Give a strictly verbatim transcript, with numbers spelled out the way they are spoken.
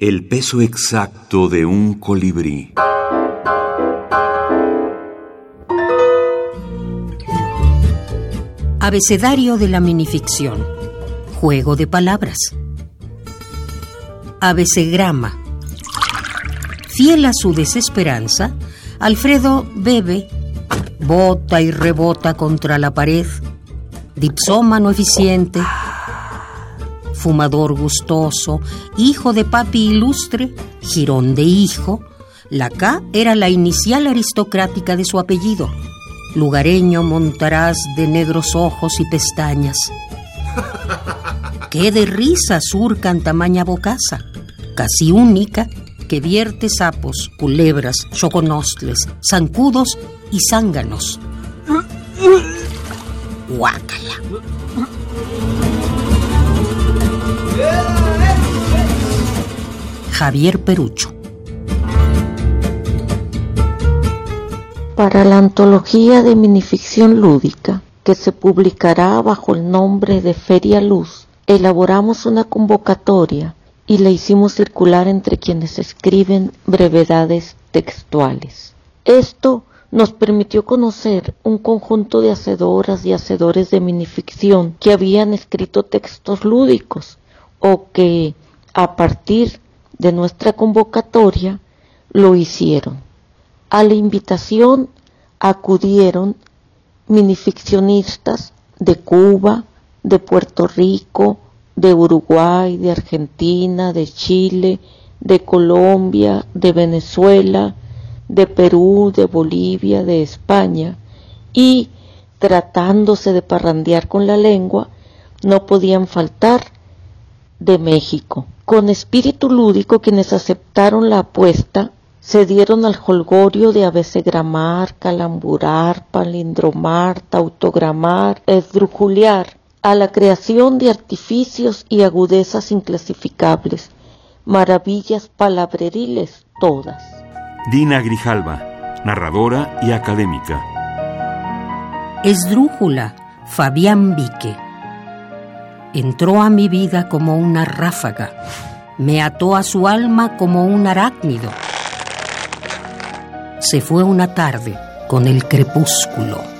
El peso exacto de un colibrí. Abecedario de la minificción. Juego de palabras. Abecegrama. Fiel a su desesperanza, Alfredo bebe, bota y rebota contra la pared, dipsómano eficiente, fumador gustoso, hijo de papi ilustre, jirón de hijo. La K era la inicial aristocrática de su apellido. Lugareño montaraz de negros ojos y pestañas. ¡Qué de risa surcan tamaña bocaza! Casi única, que vierte sapos, culebras, choconostles, zancudos y zánganos. ¡Guácala! Javier Perucho. Para la antología de minificción lúdica, que se publicará bajo el nombre de Feria Luz, elaboramos una convocatoria y la hicimos circular entre quienes escriben brevedades textuales. Esto nos permitió conocer un conjunto de hacedoras y hacedores de minificción que habían escrito textos lúdicos o que, a partir de nuestra convocatoria, lo hicieron. A la invitación acudieron minificcionistas de Cuba, de Puerto Rico, de Uruguay, de Argentina, de Chile, de Colombia, de Venezuela, de Perú, de Bolivia, de España, y, tratándose de parrandear con la lengua, no podían faltar de México. Con espíritu lúdico, quienes aceptaron la apuesta se dieron al jolgorio de abecegramar, calamburar, palindromar, tautogramar, esdrujuliar, a la creación de artificios y agudezas inclasificables, maravillas palabreriles todas. Dina Grijalva, narradora y académica. Esdrújula, Fabián Vique. Entró a mi vida como una ráfaga, me ató a su alma como un arácnido. Se fue una tarde con el crepúsculo.